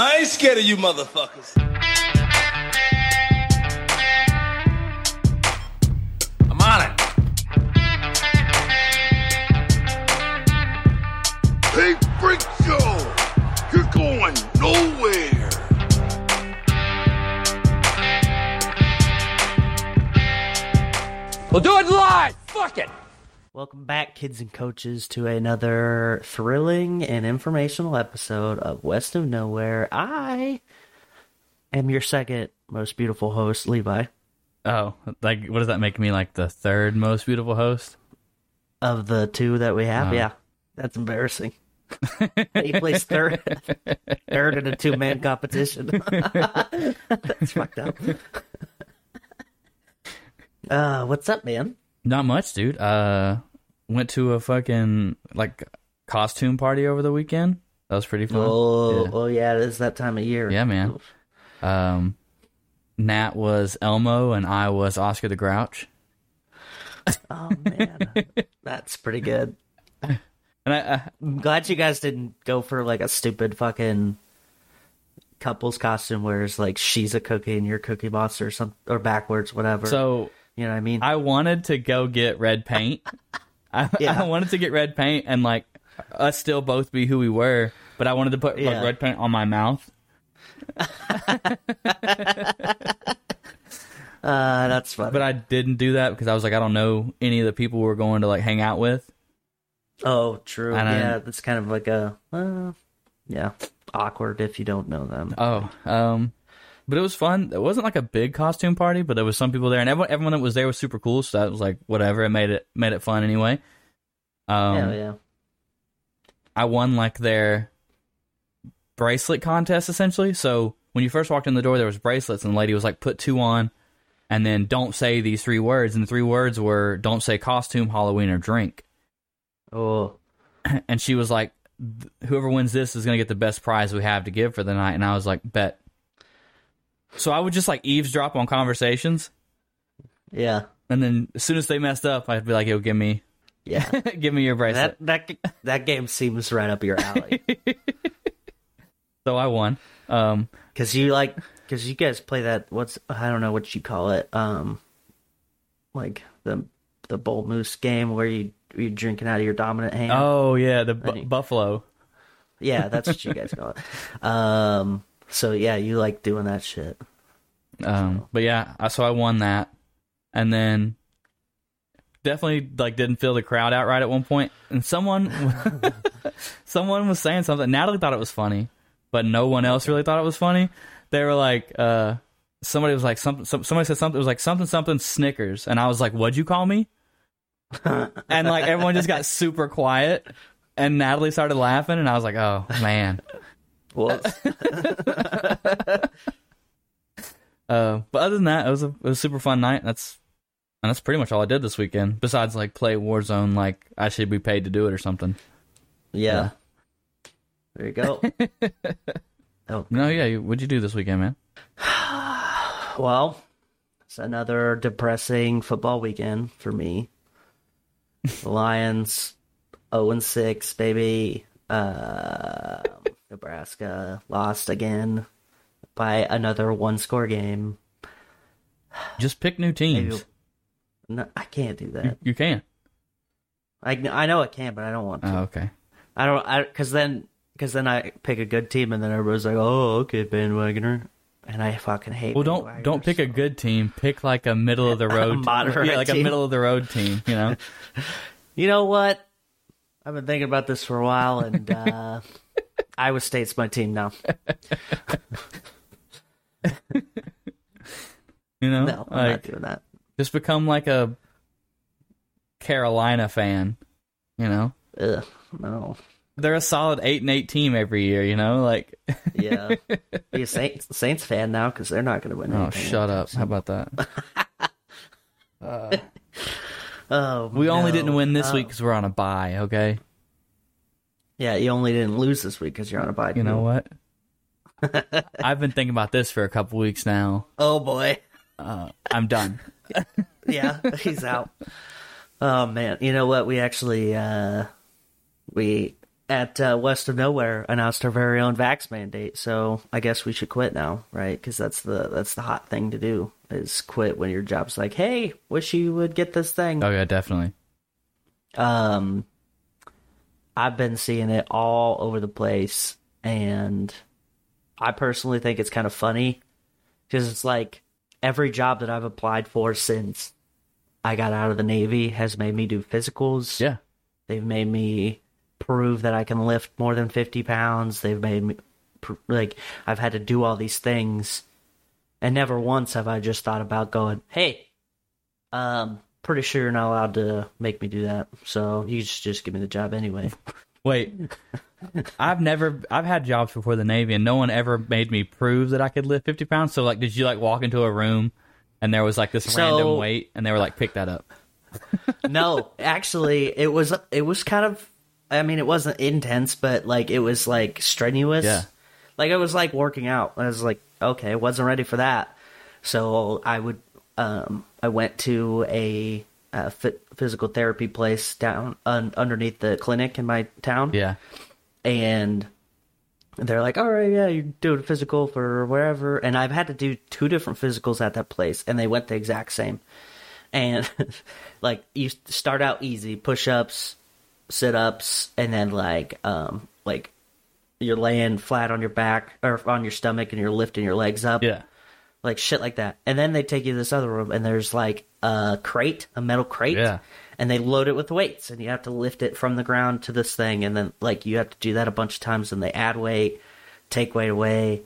I ain't scared of you motherfuckers. I'm on it. Hey, freak show, you're going nowhere. We'll do it live. Fuck it. Welcome back, kids and coaches, to another thrilling and informational episode of West of Nowhere. I am your second most beautiful host, Levi. Oh, like, what does that make me, like, the third most beautiful host? Of the two that we have? Oh. Yeah. That's embarrassing. He plays third in a two-man competition. That's fucked up. What's up, man? Not much, dude. Went to a fucking, like, costume party over the weekend. That was pretty fun. Oh yeah, it is that time of year. Yeah, man. Nat was Elmo and I was Oscar the Grouch. Oh, man. That's pretty good. And I'm glad you guys didn't go for, like, a stupid fucking couple's costume where it's, like, she's a cookie and you're Cookie Monster or something, or backwards, whatever. So... You know what I mean? I wanted to go get red paint. I wanted to get red paint and, like, us still both be who we were, but I wanted to put like, red paint on my mouth. That's funny. But I didn't do that because I was like, I don't know any of the people we're going to, like, hang out with. Oh, true. And yeah, that's kind of like a, awkward if you don't know them. Oh, but it was fun. It wasn't like a big costume party, but there was some people there, and everyone that was there was super cool. So that was like whatever. It made it fun anyway. Yeah. I won like their bracelet contest essentially. So when you first walked in the door, there was bracelets, and the lady was like, "Put two on, and then don't say these three words." And the three words were, "Don't say costume, Halloween, or drink." Oh. And she was like, "Whoever wins this is gonna get the best prize we have to give for the night." And I was like, "Bet." So I would just, like, eavesdrop on conversations. Yeah. And then as soon as they messed up, I'd be like, yo, give me... Yeah. Give me your bracelet. That game seems right up your alley. So I won. Because you, like... Because you guys play that... What's... I don't know what you call it. Like, the Bull Moose game where you're drinking out of your dominant hand. Oh, yeah. The Buffalo. Yeah, that's what you guys call it. So, yeah, you like doing that shit. But, yeah, so I won that. And then definitely, like, didn't feel the crowd out right at one point. And someone was saying something. Natalie thought it was funny, but no one else really thought it was funny. They were like, somebody was like, somebody said something. It was like, something, something, Snickers. And I was like, what'd you call me? And, like, everyone just got super quiet. And Natalie started laughing, and I was like, oh, man. But other than that, it was a super fun night. That's pretty much all I did this weekend. Besides, like, play Warzone, like I should be paid to do it or something. Yeah. There you go. Oh no, yeah. What'd you do this weekend, man? Well, it's another depressing football weekend for me. The Lions, 0-6, baby. Nebraska lost again by another one-score game. Just pick new teams. No, I can't do that. You can. I know I can, but I don't want to. Oh, okay. I don't. Because then I pick a good team, and then everybody's like, "Oh, okay, bandwagoner," and I fucking hate. Well, don't pick a good team. Pick like a middle of the road, a middle of the road team. You know. You know what? I've been thinking about this for a while, and. Iowa State's my team now. You know, no, I'm not doing that. Just become like a Carolina fan. You know, ugh, no, they're a solid 8-8 team every year. You know, like yeah, be a Saints fan now because they're not going to win. Oh, shut up! How about that? Only didn't win this week because we're on a bye. Okay. Yeah, you only didn't lose this week because you're on a bye. You know what? I've been thinking about this for a couple weeks now. Oh, boy. I'm done. Yeah, he's out. Oh, man. You know what? We actually, at West of Nowhere announced our very own vax mandate. So I guess we should quit now, right? Because that's the hot thing to do is quit when your job's like, hey, wish you would get this thing. Oh yeah, definitely. I've been seeing it all over the place, and I personally think it's kind of funny because it's like every job that I've applied for since I got out of the Navy has made me do physicals. Yeah. They've made me prove that I can lift more than 50 pounds. They've made me, like, I've had to do all these things. And never once have I just thought about going, hey, pretty sure you're not allowed to make me do that. So you just give me the job anyway. Wait, I've had jobs before the Navy and no one ever made me prove that I could lift 50 pounds. So like, did you like walk into a room and there was like this random weight and they were like, pick that up? No, actually it was kind of, I mean, it wasn't intense, but like, it was like strenuous. Yeah. Like it was like working out. I was like, okay, wasn't ready for that. So I would, I went to a physical therapy place down underneath the clinic in my town. Yeah. And they're like, all right, yeah, you're doing a physical for wherever. And I've had to do 2 different physicals at that place, and they went the exact same. And, like, you start out easy, push-ups, sit-ups, and then, like you're laying flat on your back or on your stomach and you're lifting your legs up. Yeah. Like, shit like that. And then they take you to this other room, and there's, like, a metal crate, yeah, and they load it with weights, and you have to lift it from the ground to this thing, and then, like, you have to do that a bunch of times, and they add weight, take weight away,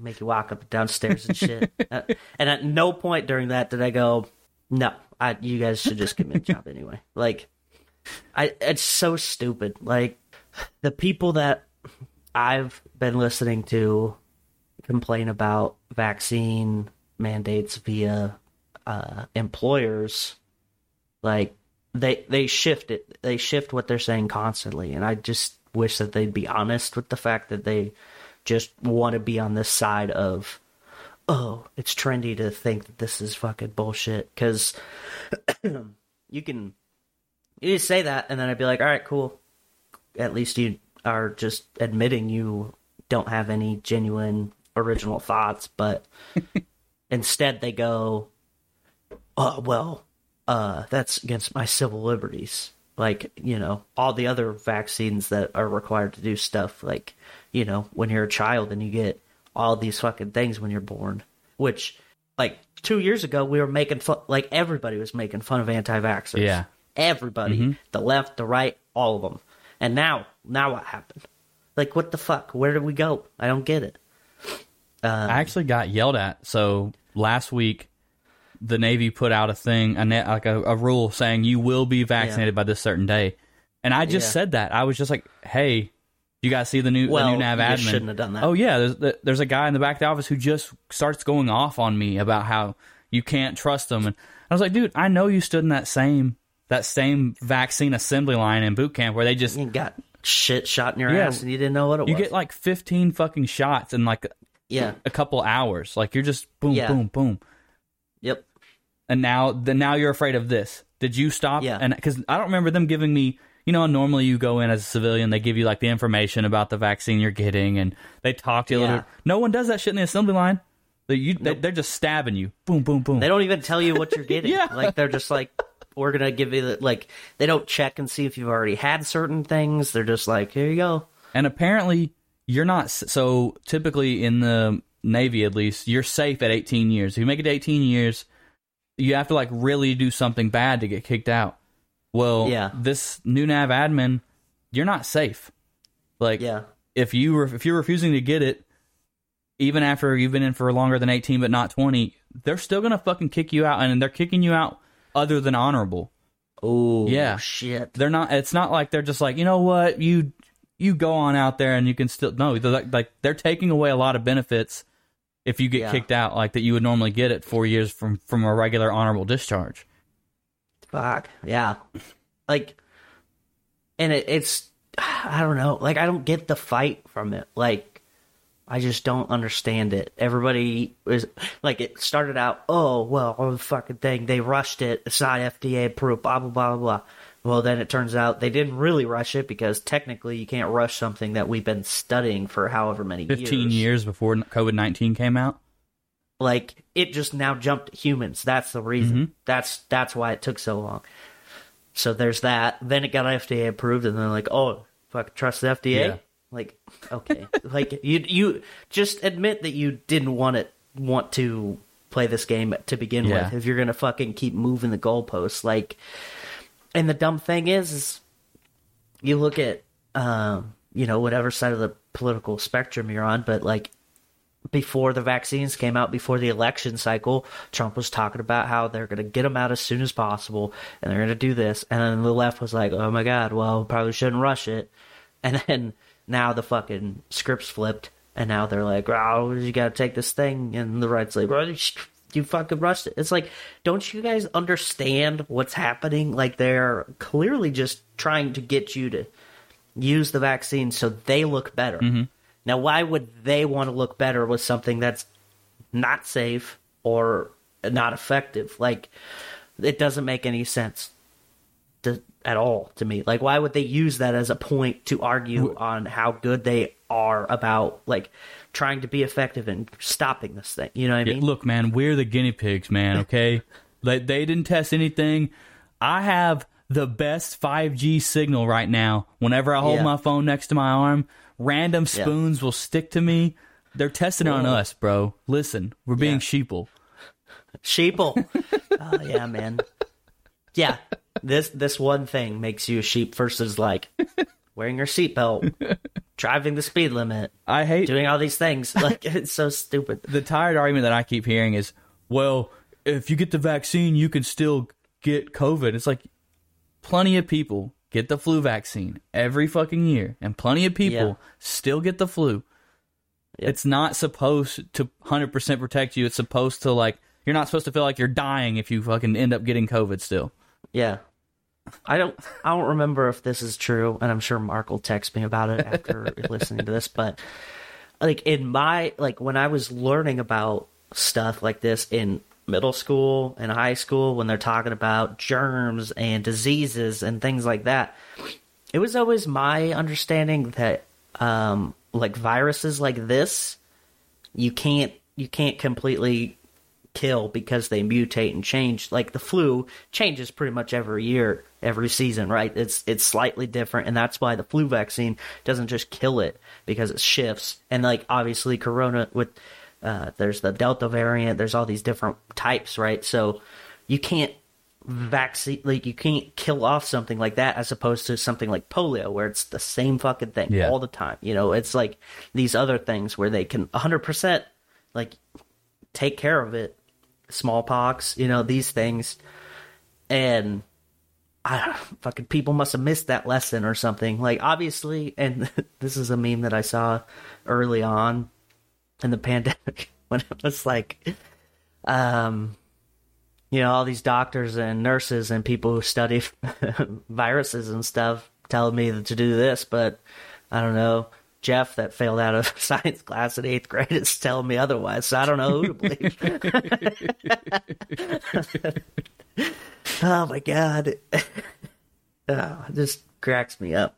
make you walk up and downstairs and shit. And at no point during that did I go, no, you guys should just give me a job anyway. Like, it's so stupid. Like, the people that I've been listening to complain about vaccine mandates via employers, like they shift what they're saying constantly, and I just wish that they'd be honest with the fact that they just want to be on this side of, oh, it's trendy to think that this is fucking bullshit, because you just say that and then I'd be like, all right, cool, at least you are just admitting you don't have any genuine original thoughts. But instead they go, oh, well, that's against my civil liberties. Like, you know, all the other vaccines that are required to do stuff, like, you know, when you're a child and you get all these fucking things when you're born, which, like, 2 years ago we were making fun, like, everybody was making fun of anti-vaxxers. Yeah. Everybody, mm-hmm. The left, the right, all of them. And now what happened? Like, what the fuck? Where did we go? I don't get it. I actually got yelled at. So last week, the Navy put out a thing, a rule saying you will be vaccinated by this certain day. And I just said that. I was just like, hey, you guys see the new nav admin? You shouldn't have done that. Oh, yeah. There's a guy in the back of the office who just starts going off on me about how you can't trust them. And I was like, dude, I know you stood in that same vaccine assembly line in boot camp where they just... You got shit shot in your ass and you didn't know what it was. You get like 15 fucking shots in like a couple hours. Like, you're just boom, boom, boom. Yep. And now you're afraid of this. Did you stop? Yeah. And because I don't remember them giving me, you know, normally you go in as a civilian, they give you like the information about the vaccine you're getting, and they talk to you a little. No one does that shit in the assembly line. They're just stabbing you. Boom, boom, boom. They don't even tell you what you're getting. Yeah. Like, they're just like, we're going to give you the, like, they don't check and see if you've already had certain things. They're just like, here you go. And apparently you're not. So typically in the Navy, at least, you're safe at 18 years. If you make it to 18 years, you have to like really do something bad to get kicked out. Well, this new nav admin, you're not safe. Like, if you're refusing to get it, even after you've been in for longer than 18 but not 20, they're still going to fucking kick you out, and they're kicking you out other than honorable. Oh, yeah. Shit. They're not. It's not like they're just like, you know what, you go on out there and you can still... No, they're taking away a lot of benefits if you get kicked out, like that you would normally get at 4 years from a regular honorable discharge. Fuck. Yeah. Like, and it's... I don't know. Like, I don't get the fight from it. Like, I just don't understand it. Everybody is... Like, it started out, oh, well, the fucking thing. They rushed it. It's not FDA approved. Blah, blah, blah, blah. Well, then it turns out they didn't really rush it, because technically you can't rush something that we've been studying for however many 15 years. 15 years before COVID-19 came out? Like, it just now jumped humans. That's the reason. Mm-hmm. That's why it took so long. So there's that. Then it got FDA approved, and they're like, oh, fuck, trust the FDA? Yeah. Like, okay. Like, you just admit that you didn't want to play this game to begin with, if you're going to fucking keep moving the goalposts. Like, and the dumb thing is you look at, whatever side of the political spectrum you're on, but, like, before the vaccines came out, before the election cycle, Trump was talking about how they're going to get them out as soon as possible, and they're going to do this. And then the left was like, oh, my God, well, probably shouldn't rush it. And then now the fucking script's flipped. And now they're like, oh, you got to take this thing. And the right's like, well, you fucking rushed it. It's like, don't you guys understand what's happening? Like, they're clearly just trying to get you to use the vaccine so they look better. Mm-hmm. Now, why would they want to look better with something that's not safe or not effective? Like, it doesn't make any sense at all to me. Like, why would they use that as a point to argue on how good they are about, like, trying to be effective and stopping this thing? You know what I mean? Look, man, we're the guinea pigs, man, okay? Like, they didn't test anything. I have the best 5G signal right now. Whenever I hold my phone next to my arm, random spoons will stick to me. They're testing on us, bro. Listen, we're being sheeple. Sheeple. Oh, yeah, man. Yeah. This one thing makes you a sheep versus, like, wearing your seatbelt, driving the speed limit. I hate doing all these things. Like, it's so stupid. The tired argument that I keep hearing is, well, if you get the vaccine, you can still get COVID. It's like, plenty of people get the flu vaccine every fucking year, and plenty of people still get the flu. Yep. It's not supposed to 100% protect you. It's supposed to, like, you're not supposed to feel like you're dying if you fucking end up getting COVID still. Yeah. I don't remember if this is true, and I'm sure Mark will text me about it after listening to this, but, like, when I was learning about stuff like this in middle school and high school, when they're talking about germs and diseases and things like that, it was always my understanding that like, viruses like this, you can't completely kill because they mutate and change. Like, the flu changes pretty much every year, every season, right? It's slightly different, and that's why the flu vaccine doesn't just kill it, because it shifts. And, like, obviously corona, with there's the Delta variant, there's all these different types, right? So you can't kill off something like that, as opposed to something like polio, where it's the same fucking thing all the time. You know, it's like these other things where they can 100%, like, take care of it. Smallpox, you know, these things. And fucking people must have missed that lesson or something. Like, obviously, and this is a meme that I saw early on in the pandemic, when it was like, all these doctors and nurses and people who study viruses and stuff telling me to do this, but I don't know, Jeff that failed out of science class in 8th grade is telling me otherwise, so I don't know who to believe. Oh, my God. Oh, it just cracks me up.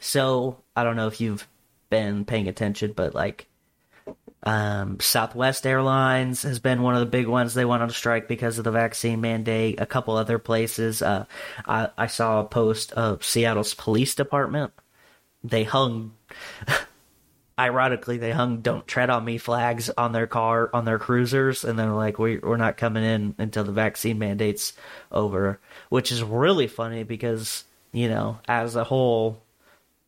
So, I don't know if you've been paying attention, but, like, Southwest Airlines has been one of the big ones. They went on strike because of the vaccine mandate. A couple other places. I saw a post of Seattle's police department. They hung, ironically, "Don't Tread on Me" flags on their car, on their cruisers, and they're like, "We're not coming in until the vaccine mandate's over," which is really funny because, you know, as a whole,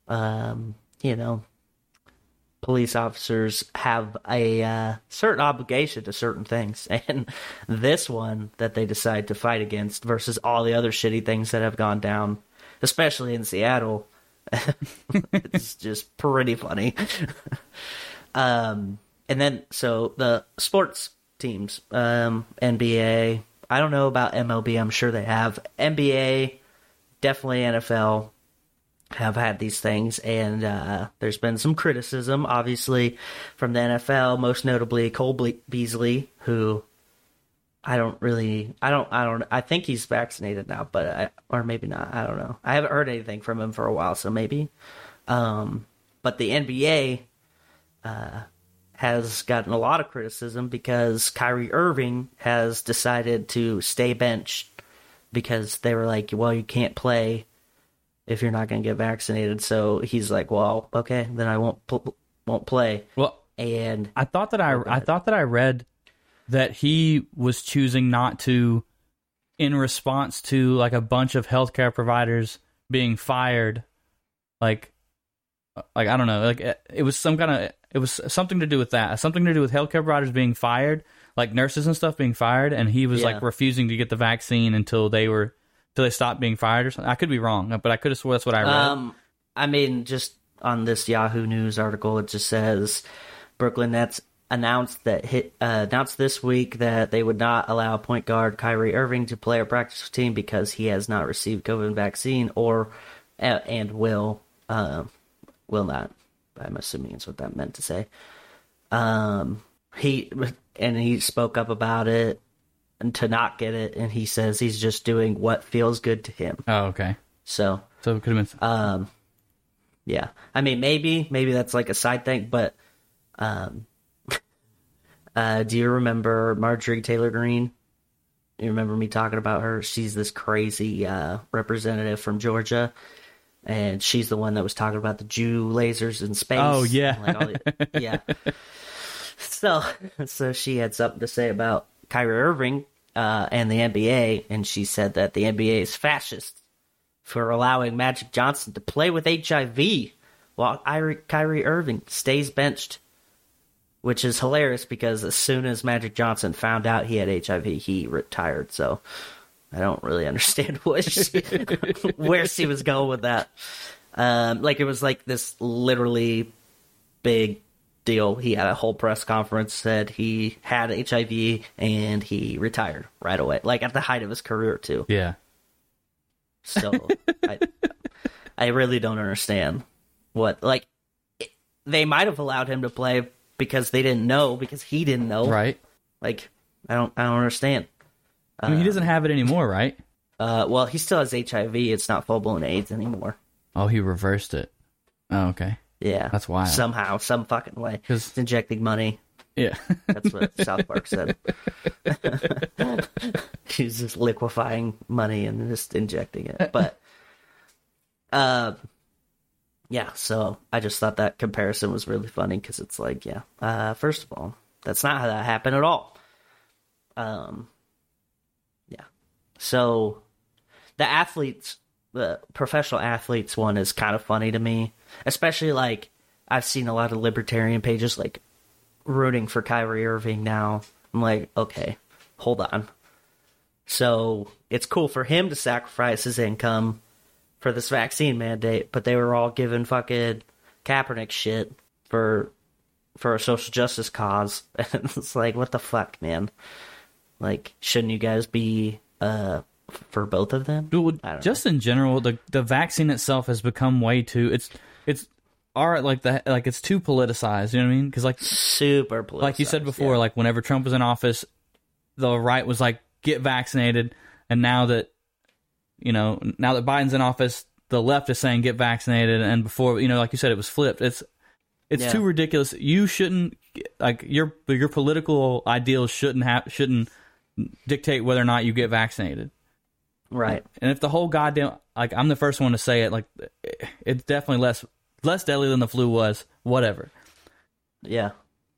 police officers have a certain obligation to certain things, and this one that they decide to fight against versus all the other shitty things that have gone down, especially in Seattle. It's just pretty funny. And then, so the sports teams, NBA, I don't know about MLB, I'm sure they have. NBA, definitely NFL have had these things, and there's been some criticism, obviously, from the NFL, most notably Cole Beasley, who I think he's vaccinated now, but or maybe not. I don't know. I haven't heard anything from him for a while, so maybe. But the NBA has gotten a lot of criticism because Kyrie Irving has decided to stay benched because they were like, well, you can't play if you're not going to get vaccinated. So he's like, well, okay, then I won't play. Well, and I thought that I read that he was choosing not to in response to like a bunch of healthcare providers being fired. Like I don't know, like it was something to do with that, something to do with healthcare providers being fired, like nurses and stuff being fired, and he was like refusing to get the vaccine until they stopped being fired or something. I could be wrong, but I could have swore that's what I read. I mean, just on this Yahoo News article, it just says Brooklyn Nets announced this week that they would not allow point guard Kyrie Irving to play or practice with the team because he has not received COVID vaccine and will not. I'm assuming it's what that meant to say. He spoke up about it and to not get it, and he says he's just doing what feels good to him. Oh, okay. So it could have been. Yeah. I mean, maybe that's like a side thing, but do you remember Marjorie Taylor Greene? You remember me talking about her? She's this crazy representative from Georgia. And she's the one that was talking about the Jew lasers in space. Oh, yeah. So she had something to say about Kyrie Irving and the NBA. And she said that the NBA is fascist for allowing Magic Johnson to play with HIV while Kyrie Irving stays benched. Which is hilarious because as soon as Magic Johnson found out he had HIV, he retired. So I don't really understand where she was going with that. It was like this literally big deal. He had a whole press conference, said he had HIV, and he retired right away. Like, at the height of his career, too. Yeah. So, I really don't understand what, they might have allowed him to play because they didn't know, because he didn't know. Right. I don't understand. I mean, he doesn't have it anymore, right? Well, he still has HIV. It's not full-blown AIDS anymore. Oh, he reversed it. Oh, okay. Yeah. That's wild. Somehow, some fucking way. It's injecting money. Yeah. That's what South Park said. He's just liquefying money and just injecting it. But, yeah, so I just thought that comparison was really funny because it's like, yeah, first of all, that's not how that happened at all. So the athletes, the professional athletes one is kind of funny to me, especially I've seen a lot of libertarian pages rooting for Kyrie Irving now. I'm like, okay, hold on. So it's cool for him to sacrifice his income for this vaccine mandate, but they were all giving fucking Kaepernick shit for a social justice cause. And it's like, what the fuck, man? Shouldn't you guys be... for both of them? Dude, just in general, the vaccine itself has become way too it's too politicized. You know what I mean? Because super politicized. Like you said before, yeah. Whenever Trump was in office, the right was like, get vaccinated, and now that Biden's in office, the left is saying get vaccinated, and before like you said, it was flipped. It's too ridiculous. You shouldn't your political ideals shouldn't dictate whether or not you get vaccinated, right? And if the whole goddamn I'm the first one to say it, it's definitely less deadly than the flu was, whatever. Yeah,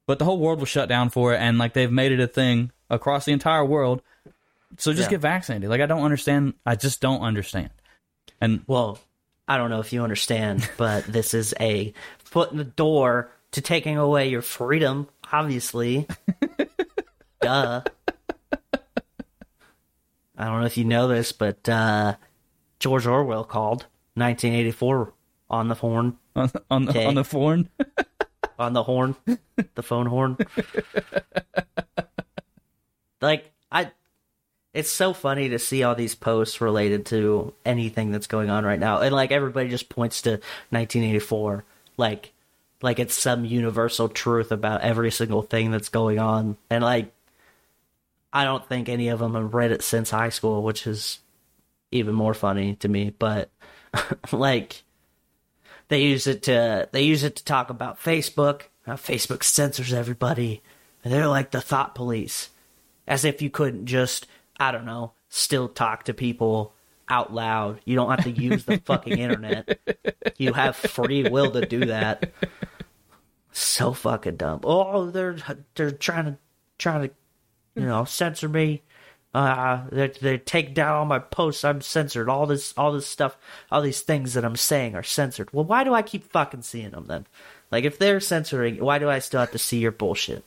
but the whole world was shut down for it, and they've made it a thing across the entire world. So just get vaccinated. I don't understand. I just don't understand. And well, I don't know if you understand, but this is a foot in the door to taking away your freedom. Obviously, duh. I don't know if you know this, but George Orwell called 1984 on the horn. On the horn? On the horn. The phone horn. It's so funny to see all these posts related to anything that's going on right now. And, everybody just points to 1984. Like it's some universal truth about every single thing that's going on. And, I don't think any of them have read it since high school, which is even more funny to me. But like, they use it to talk about Facebook. How Facebook censors everybody, and they're like the thought police, as if you couldn't just, I don't know, still talk to people out loud. You don't have to use the fucking internet. You have free will to do that. So fucking dumb. Oh, they're trying to, you know, censor me. They take down all my posts. I'm censored. All this stuff, all these things that I'm saying are censored. Well, why do I keep fucking seeing them then? Like, if they're censoring, why do I still have to see your bullshit?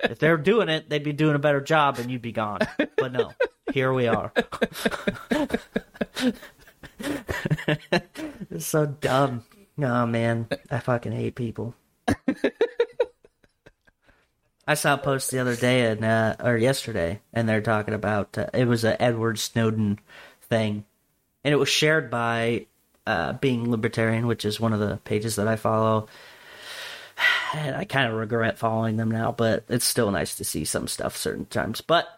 If they're doing it, they'd be doing a better job and you'd be gone. But no, here we are. It's so dumb. Oh, man. I fucking hate people. I saw a post the other day, or yesterday, and they're talking about, it was an Edward Snowden thing. And it was shared by Being Libertarian, which is one of the pages that I follow. And I kind of regret following them now, but it's still nice to see some stuff certain times. But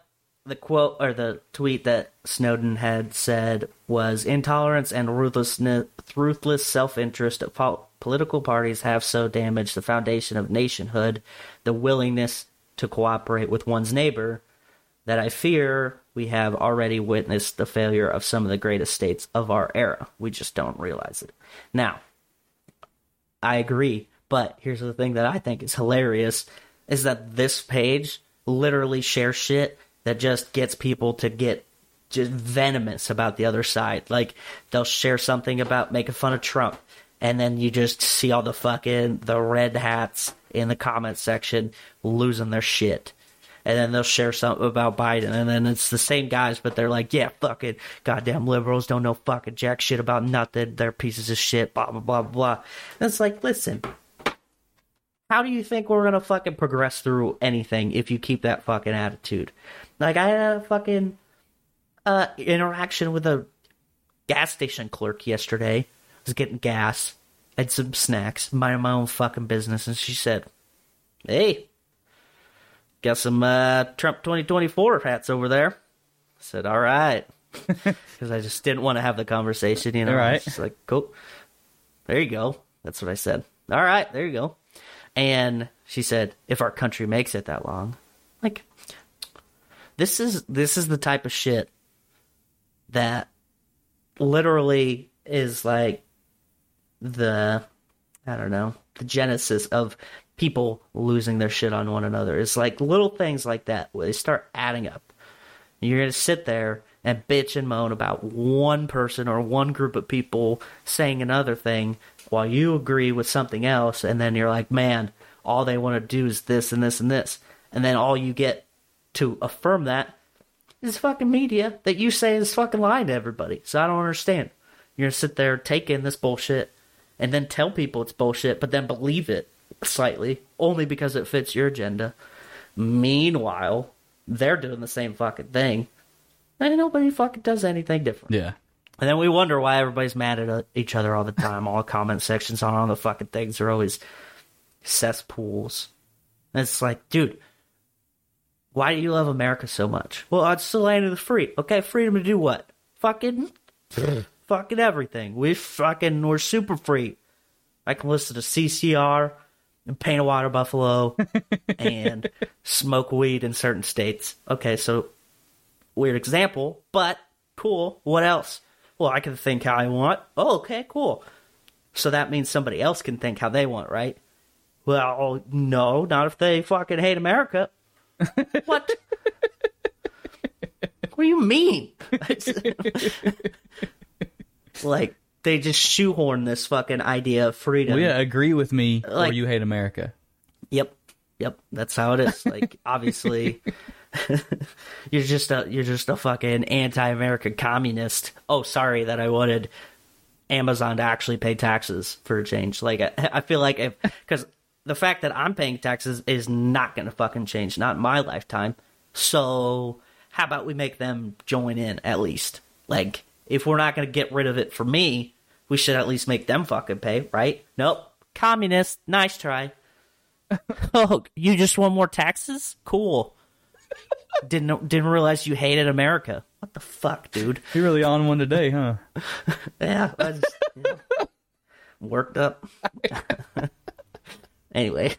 the quote or the tweet that Snowden had said was, "Intolerance and ruthless self-interest of political parties have so damaged the foundation of nationhood, the willingness to cooperate with one's neighbor, that I fear we have already witnessed the failure of some of the greatest states of our era. We just don't realize it." Now, I agree. But here's the thing that I think is hilarious, is that this page literally shares shit that just gets people to get just venomous about the other side. Like, they'll share something about making fun of Trump, and then you just see all the fucking, the red hats in the comment section losing their shit. And then they'll share something about Biden, and then it's the same guys, but they're like, yeah, fucking goddamn liberals don't know fucking jack shit about nothing. They're pieces of shit, blah, blah, blah, blah. And it's like, listen, how do you think we're going to fucking progress through anything if you keep that fucking attitude? Like, I had a fucking interaction with a gas station clerk yesterday. I was getting gas, had some snacks, minding my own fucking business, and she said, "Hey, got some Trump 2024 hats over there." I said, "All right," because I just didn't want to have the conversation, you know. All right. She's like, "Cool, there you go." That's what I said. All right, there you go. And she said, "If our country makes it that long," like, this is the type of shit that literally is like the genesis of people losing their shit on one another. It's like little things like that where they start adding up. You're gonna sit there and bitch and moan about one person or one group of people saying another thing, while you agree with something else, and then you're like, man, all they want to do is this and this and this. And then all you get to affirm that is fucking media that you say is fucking lying to everybody. So I don't understand. You're going to sit there, take in this bullshit, and then tell people it's bullshit, but then believe it slightly, only because it fits your agenda. Meanwhile, they're doing the same fucking thing, and nobody fucking does anything different. Yeah. And then we wonder why everybody's mad at each other all the time. All comment sections on all the fucking things are always cesspools. And it's like, dude, why do you love America so much? Well, it's the land of the free. Okay, freedom to do what? Fucking everything. We're super free. I can listen to CCR and paint a water buffalo and smoke weed in certain states. Okay, so weird example, but cool. What else? Well, I can think how I want. Oh, okay, cool. So that means somebody else can think how they want, right? Well, no, not if they fucking hate America. What? What do you mean? Like, they just shoehorn this fucking idea of freedom. Well, yeah, agree with me, like, or you hate America. Yep. That's how it is. Like, obviously... You're just a fucking anti-American communist. Oh, sorry that I wanted Amazon to actually pay taxes for a change. Like, I feel like because the fact that I'm paying taxes is not going to fucking change, not in my lifetime. So how about we make them join in at least? Like, if we're not going to get rid of it for me, we should at least make them fucking pay, right? Nope. Communist. Nice try. Oh, you just want more taxes? Cool. Didn't realize you hated America. What the fuck, dude? You're really on one today, huh? Yeah. I just, worked up. Anyway.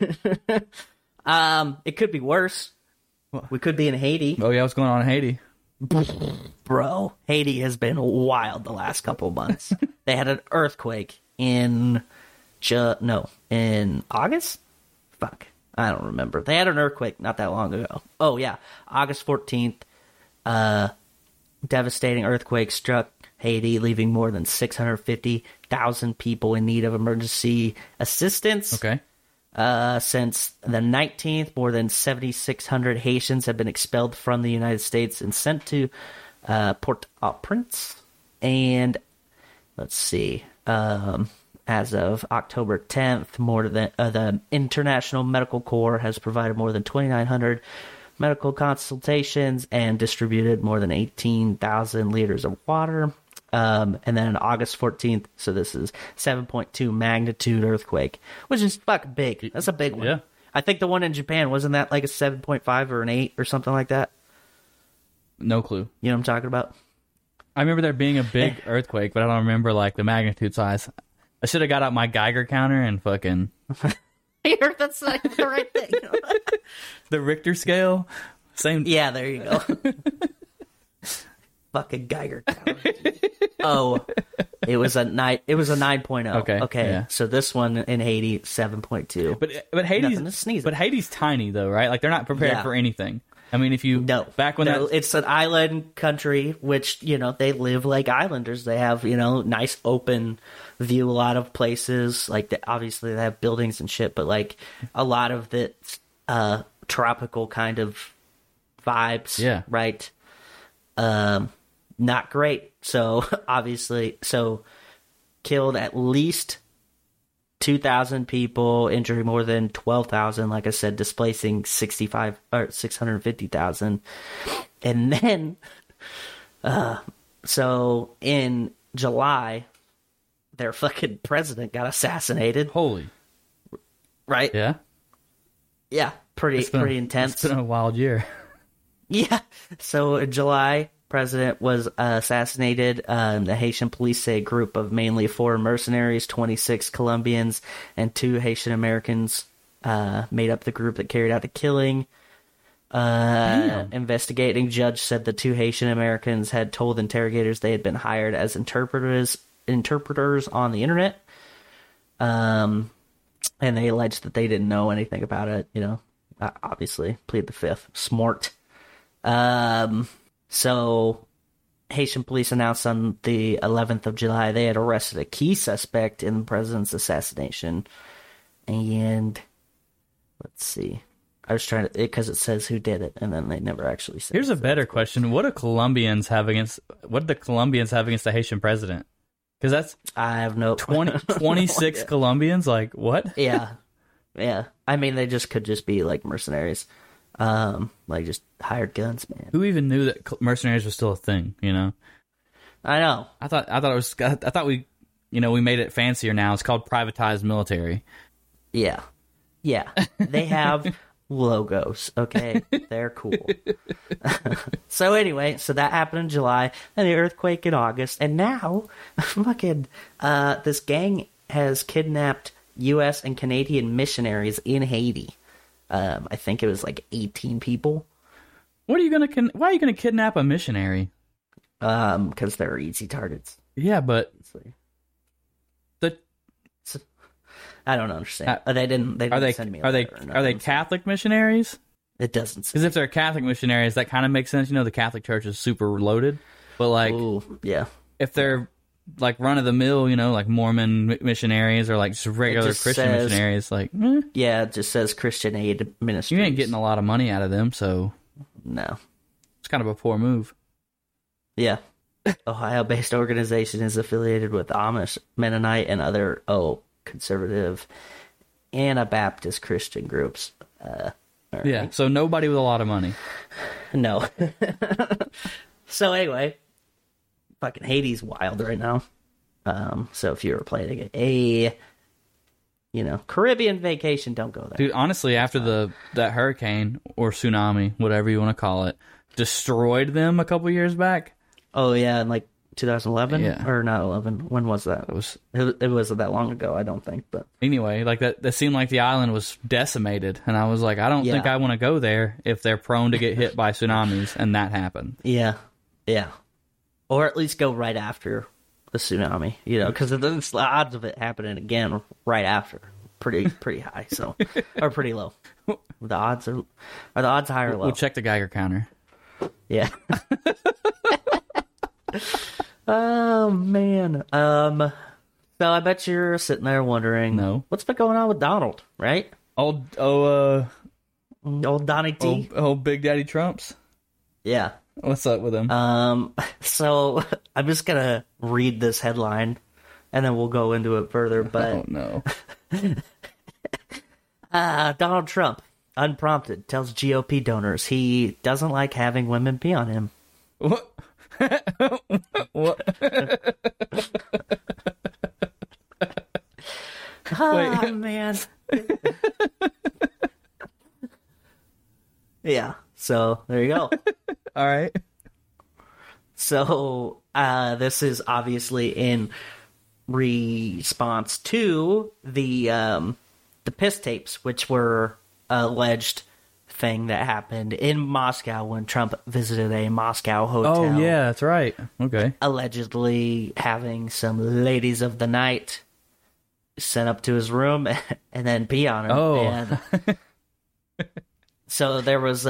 It could be worse. What? We could be in Haiti. Oh, yeah. What's going on in Haiti? Bro, Haiti has been wild the last couple of months. They had an earthquake in August? Fuck. I don't remember. They had an earthquake not that long ago. Oh, yeah. August 14th, devastating earthquake struck Haiti, leaving more than 650,000 people in need of emergency assistance. Okay. Since the 19th, more than 7,600 Haitians have been expelled from the United States and sent to Port-au-Prince. And let's see, as of October 10th, more than the International Medical Corps has provided more than 2,900 medical consultations and distributed more than 18,000 liters of water. And then on August 14th, so this is 7.2 magnitude earthquake, which is fucking big. That's a big one. Yeah. I think the one in Japan, wasn't that like a 7.5 or an 8 or something like that? No clue. You know what I'm talking about? I remember there being a big earthquake, but I don't remember like the magnitude size. I should have got out my Geiger counter and fucking... Here, that's not the right thing. The Richter scale? Same. Yeah, there you go. Fucking Geiger counter. Oh, it was a 9.0. Okay. Yeah. So this one in Haiti, 7.2. But Haiti's tiny though, right? Like they're not prepared for anything. I mean, if you it's an island country, which they live like islanders. They have nice open view a lot of places. Like obviously they have buildings and shit, but like a lot of the tropical kind of vibes. Yeah. Right. Not great. So obviously, killed at least 2,000 people, injuring more than 12,000. Like I said, displacing 650,000. And then, so in July, their fucking president got assassinated. Holy, right? Yeah, pretty intense. It's been a wild year. Yeah. So in July, president was assassinated. The Haitian police say a group of mainly foreign mercenaries, 26 Colombians, and 2 Haitian Americans made up the group that carried out the killing. Investigating judge said the 2 Haitian Americans had told interrogators they had been hired as interpreters on the internet, and they alleged that they didn't know anything about it. Obviously, plead the fifth. Smart. So, Haitian police announced on the 11th of July they had arrested a key suspect in the president's assassination. And let's see. I was trying to, because it says who did it, and then they never actually said. Here's a better question: what did the Colombians have against the Haitian president? Because I have no 26 Colombians. Like what? Yeah. I mean, they could just be like mercenaries. Like just hired guns, man. Who even knew that mercenaries was still a thing? I know. I thought it was. I thought we, we made it fancier now. It's called privatized military. Yeah. They have logos. Okay, they're cool. So anyway, that happened in July, and the earthquake in August, and now, fucking, this gang has kidnapped U.S. and Canadian missionaries in Haiti. I think it was like 18 people. Why are you gonna kidnap a missionary? Because they're easy targets. Yeah, but I don't understand. They didn't. They didn't send me. Are they Catholic missionaries? It doesn't. Because if they're Catholic missionaries, that kind of makes sense. The Catholic Church is super loaded. But like, if they're like run of the mill, like Mormon missionaries or like just regular Christian missionaries, like it just says Christian Aid Ministries. You ain't getting a lot of money out of them, so no, it's kind of a poor move. Yeah, Ohio-based organization is affiliated with Amish, Mennonite, and other conservative Anabaptist Christian groups. So nobody with a lot of money. No. So anyway. Fucking Haiti's wild right now. So if you were playing a You know, Caribbean vacation, don't go there. Dude, honestly, after that hurricane or tsunami, whatever you want to call it, destroyed them a couple years back. Oh, yeah, in like 2011? Yeah. Or not 11. When was that? It wasn't that long ago, I don't think. But anyway, like that seemed like the island was decimated. And I was like, I don't think I want to go there if they're prone to get hit by tsunamis. And that happened. Yeah, yeah. Or at least go right after the tsunami, you know, because the odds of it happening again right after pretty high, so or pretty low. The odds are the odds high or low? We'll check the Geiger counter. Yeah. Oh man. So I bet you're sitting there wondering, what's been going on with Donald, right? Old Donnie T. Old Big Daddy Trumps. Yeah. What's up with him? So I'm just going to read this headline, and then we'll go into it further. But oh, no. Donald Trump, unprompted, tells GOP donors he doesn't like having women pee on him. What? What? Oh, wait. Man. Yeah, so there you go. All right. So this is obviously in response to the piss tapes, which were alleged thing that happened in Moscow when Trump visited a Moscow hotel. Oh, yeah, that's right. Okay. Allegedly having some ladies of the night sent up to his room and then pee on him. Oh. And so there was...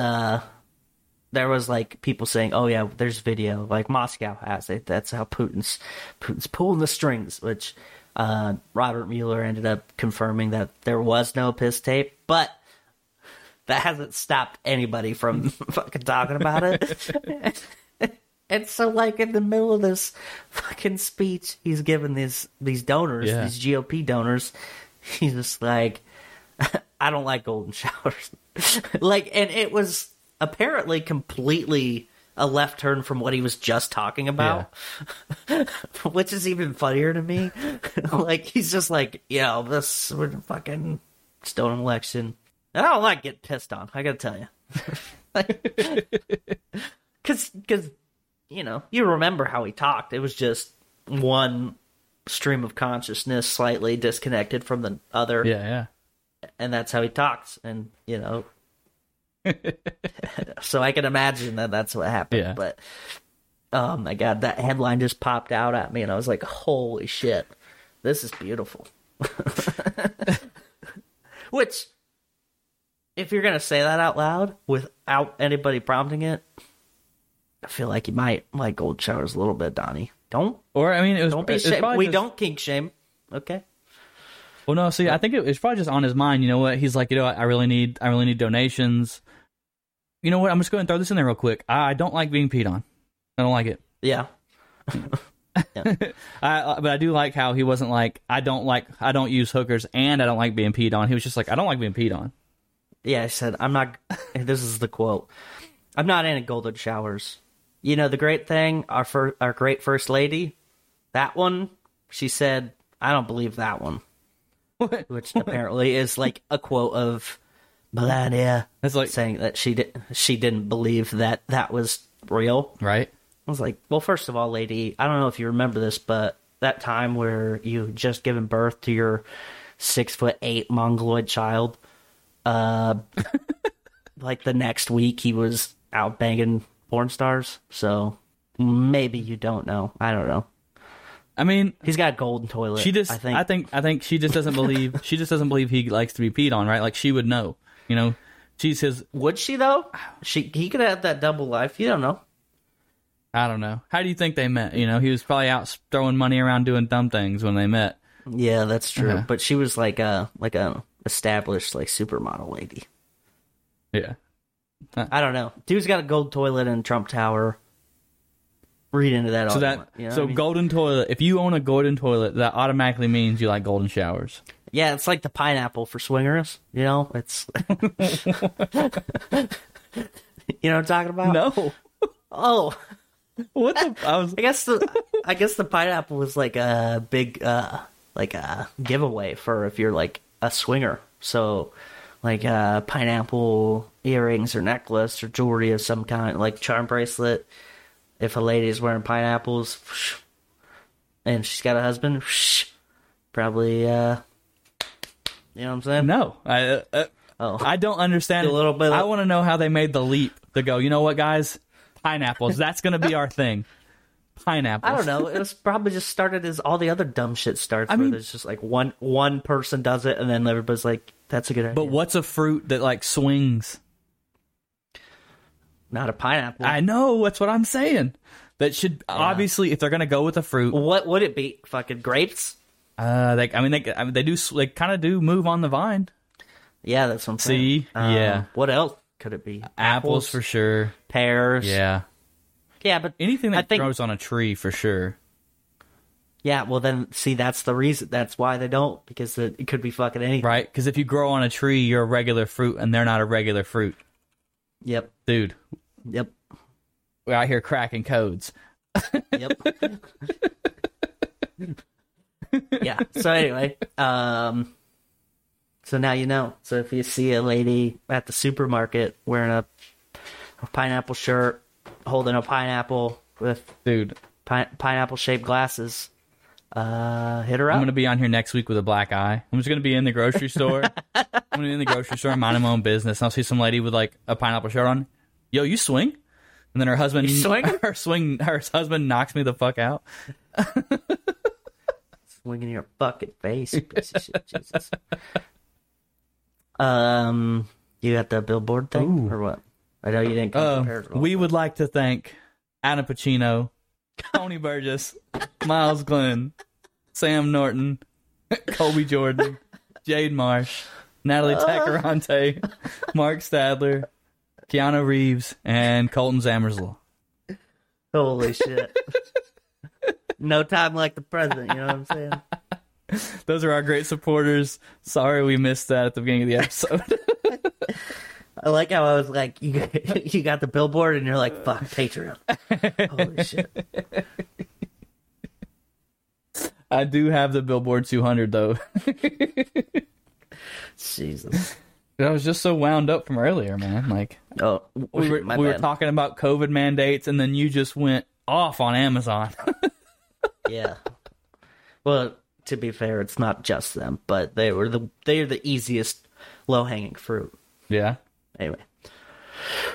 There was, like, people saying, oh, yeah, there's video. Like, Moscow has it. That's how Putin's pulling the strings, which Robert Mueller ended up confirming that there was no piss tape. But that hasn't stopped anybody from fucking talking about it. And so, like, in the middle of this fucking speech, he's giving these donors, these GOP donors, he's just like, I don't like golden showers. Like, and it was... apparently completely a left turn from what he was just talking about, which is even funnier to me. Like, he's just like, yo, this we're fucking stolen election. And I don't like getting pissed on, I gotta tell you. Because, you know, you remember how he talked. It was just one stream of consciousness slightly disconnected from the other. Yeah, yeah. And that's how he talks. And, you know... So I can imagine that's what happened. Yeah. But oh my god, that headline just popped out at me, and I was like, "Holy shit, this is beautiful." Which, if you're gonna say that out loud without anybody prompting it, I feel like you might like golden showers a little bit, Donnie. Don't. Or I mean, don't be ashamed. We don't kink shame. Okay. Well, no. See, I think it's probably just on his mind. You know what? He's like, you know, I really need donations. You know what? I'm just going to throw this in there real quick. I don't like being peed on. I don't like it. Yeah. But I do like how he wasn't like, I don't use hookers and I don't like being peed on. He was just like, I don't like being peed on. Yeah, I said, I'm not, this is the quote, I'm not into golden showers. You know, the great thing, our great first lady, that one, she said, I don't believe that one. What? Which apparently is like a quote of Melania, like, saying that she didn't believe that was real. Right. I was like, well, first of all, lady, I don't know if you remember this, but that time where you just given birth to your 6'8" mongoloid child, like the next week he was out banging porn stars. So maybe you don't know. I don't know. I mean, he's got a golden toilet. She just, I think she just doesn't believe. She just doesn't believe he likes to be peed on, right? Like she would know, you know. She's his. Would she though? He could have that double life. You don't know. I don't know. How do you think they met? You know, he was probably out throwing money around doing dumb things when they met. Yeah, that's true. Uh-huh. But she was like a established like supermodel lady. Yeah. I don't know. Dude's got a gold toilet in Trump Tower. Read into that. So that, you know, so I mean? Golden toilet. If you own a golden toilet, that automatically means you like golden showers. Yeah, it's like the pineapple for swingers. You know, it's. You know what I'm talking about? No. Oh, what the? I guess the pineapple was like a big like a giveaway for if you're like a swinger. So like pineapple earrings or necklace or jewelry of some kind, like charm bracelet. If a lady is wearing pineapples and she's got a husband, probably, you know what I'm saying? No. I don't understand. A little bit. I want to know how they made the leap to go, you know what, guys? Pineapples. That's going to be our thing. Pineapples. I don't know. It was probably just started as all the other dumb shit starts. I mean, there's just like one person does it, and then everybody's like, "That's a good idea." But what's a fruit that like swings? Not a pineapple. I know. That's what I'm saying. That should obviously, if they're gonna go with a fruit, what would it be? Fucking grapes. They kind of do move on the vine. Yeah, that's what I'm saying. See, yeah. What else could it be? Apples for sure. Pears. Yeah. Yeah, but anything that grows on a tree for sure. Yeah, well then, see, that's the reason. That's why they don't, because it could be fucking anything. Right, because if you grow on a tree, you're a regular fruit, and they're not a regular fruit. Yep. Dude. Yep. We're out here cracking codes. Yep. Yeah, so anyway, so now you know. So if you see a lady at the supermarket wearing a pineapple shirt, holding a pineapple with pineapple shaped glasses, hit her up. I'm gonna be on here next week with a black eye. I'm just gonna be in the grocery store. Minding my own business, and I'll see some lady with like a pineapple shirt on. Yo, you swing? And then her husband, her husband knocks me the fuck out. Swinging your fucking face, piece of shit, Jesus. You got the billboard thing? Ooh. Or what? I know you didn't compare it. We would like to thank Adam Pacino, Tony Burgess, Miles Glenn, Sam Norton, Colby Jordan, Jade Marsh, Natalie Tacarante, Mark Stadler, Keanu Reeves, and Colton Zammersla. Holy shit. No time like the present, you know what I'm saying? Those are our great supporters. Sorry we missed that at the beginning of the episode. I like how I was like, you got the billboard, and you're like, fuck, Patreon. Holy shit. I do have the billboard 200, though. Jesus. I was just so wound up from earlier, man. Like, we were talking about COVID mandates, and then you just went off on Amazon. Yeah. Well, to be fair, it's not just them, but they're the easiest low-hanging fruit. Yeah. Anyway,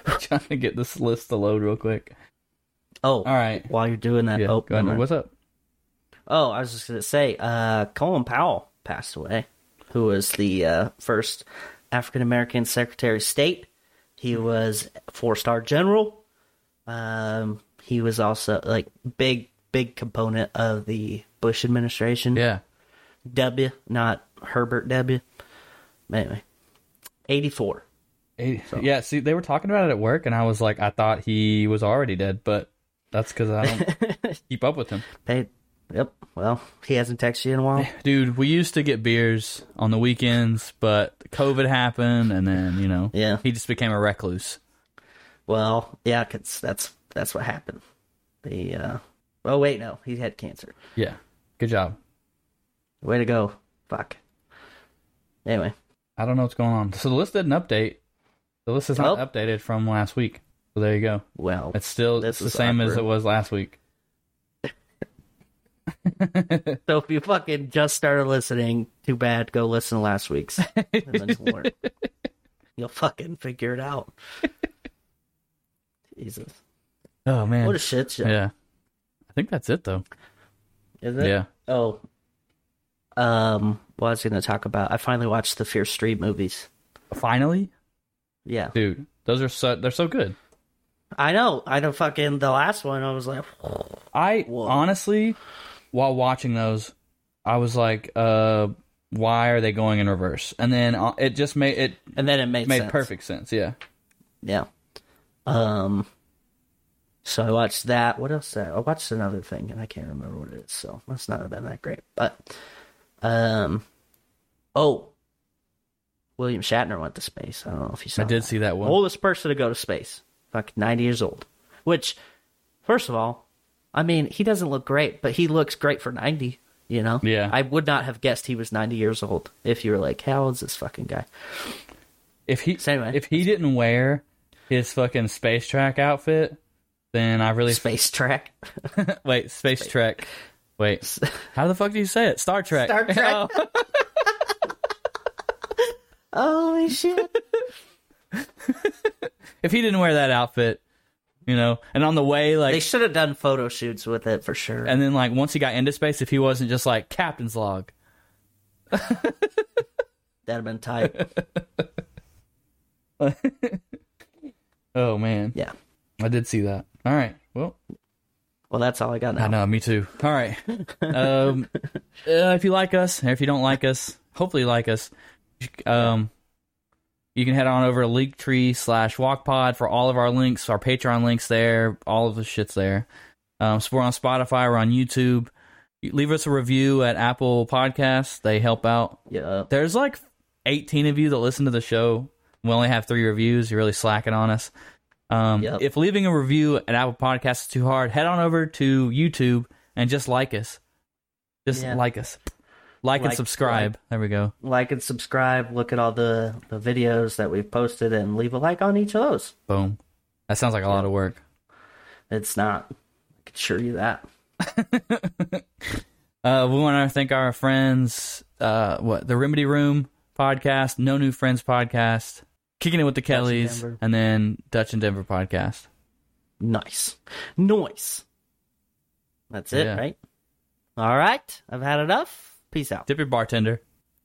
I'm trying to get this list to load real quick. Oh, all right. While you're doing that, go ahead. What's up? Oh, I was just gonna say, Colin Powell passed away, who was the first African American Secretary of State. He was a 4-star general. He was also like big component of the Bush administration. Yeah, W, not Herbert W. Anyway, 84. So. Yeah, see, they were talking about it at work, and I was like, I thought he was already dead, but that's because I don't keep up with him. Yep, well, he hasn't texted you in a while. Dude, we used to get beers on the weekends, but COVID happened, and then, you know, he just became a recluse. Well, yeah, 'cause that's what happened. He had cancer. Yeah, good job. Way to go. Fuck. Anyway. I don't know what's going on. So the list didn't update. The list is not updated from last week. So there you go. Well, it's the same awkward as it was last week. So if you fucking just started listening, too bad. Go listen to last week's. You'll fucking figure it out. Jesus. Oh, man. What a shit show. Yeah. I think that's it, though. Is it? Yeah. Oh. Well, I was going to talk about... I finally watched the Fear Street movies. Finally? Yeah, dude, those are they're so good. I know. Fucking the last one, I was like, honestly, while watching those, I was like, why are they going in reverse? And then it just made it, and then it made perfect sense. Yeah, yeah. So I watched that. What else? I watched another thing, and I can't remember what it is. So that's not been that great. But, William Shatner went to space. I don't know if you saw that. I did see that one. Oldest person to go to space. Fucking 90 years old. Which, first of all, I mean, he doesn't look great, but he looks great for 90. you know? Yeah. I would not have guessed he was 90 years old if you were like, how old is this fucking guy? If he didn't wear his fucking Space Track outfit, then I really... Space Track? Wait, Space Trek. Wait, how the fuck do you say it? Star Trek. Star Trek. Oh. Holy shit. If he didn't wear that outfit, you know, and on the way, like... They should have done photo shoots with it, for sure. And then, like, once he got into space, if he wasn't just, like, Captain's Log. That'd have been tight. Oh, man. Yeah. I did see that. All right. Well, that's all I got now. I know, me too. All right. If you like us, or if you don't like us, hopefully you like us, you can head on over to Linktree/WalkPod for all of our links, our Patreon links there, all of the shit's there. So we're on Spotify, we're on YouTube. Leave us a review at Apple Podcasts. They help out. Yeah. There's like 18 of you that listen to the show. We only have 3 reviews. You're really slacking on us. If leaving a review at Apple Podcasts is too hard, head on over to YouTube and just like us. Like us. Like and subscribe. There we go. Like and subscribe. Look at all the videos that we've posted and leave a like on each of those. Boom. That sounds like a lot of work. It's not. I can assure you that. We want to thank our friends, the Remedy Room Podcast, No New Friends Podcast, Kicking It With the Kellys, and then Dutch and Denver Podcast. Nice. Noise. That's it, right? All right. I've had enough. Peace out. Tip your bartender.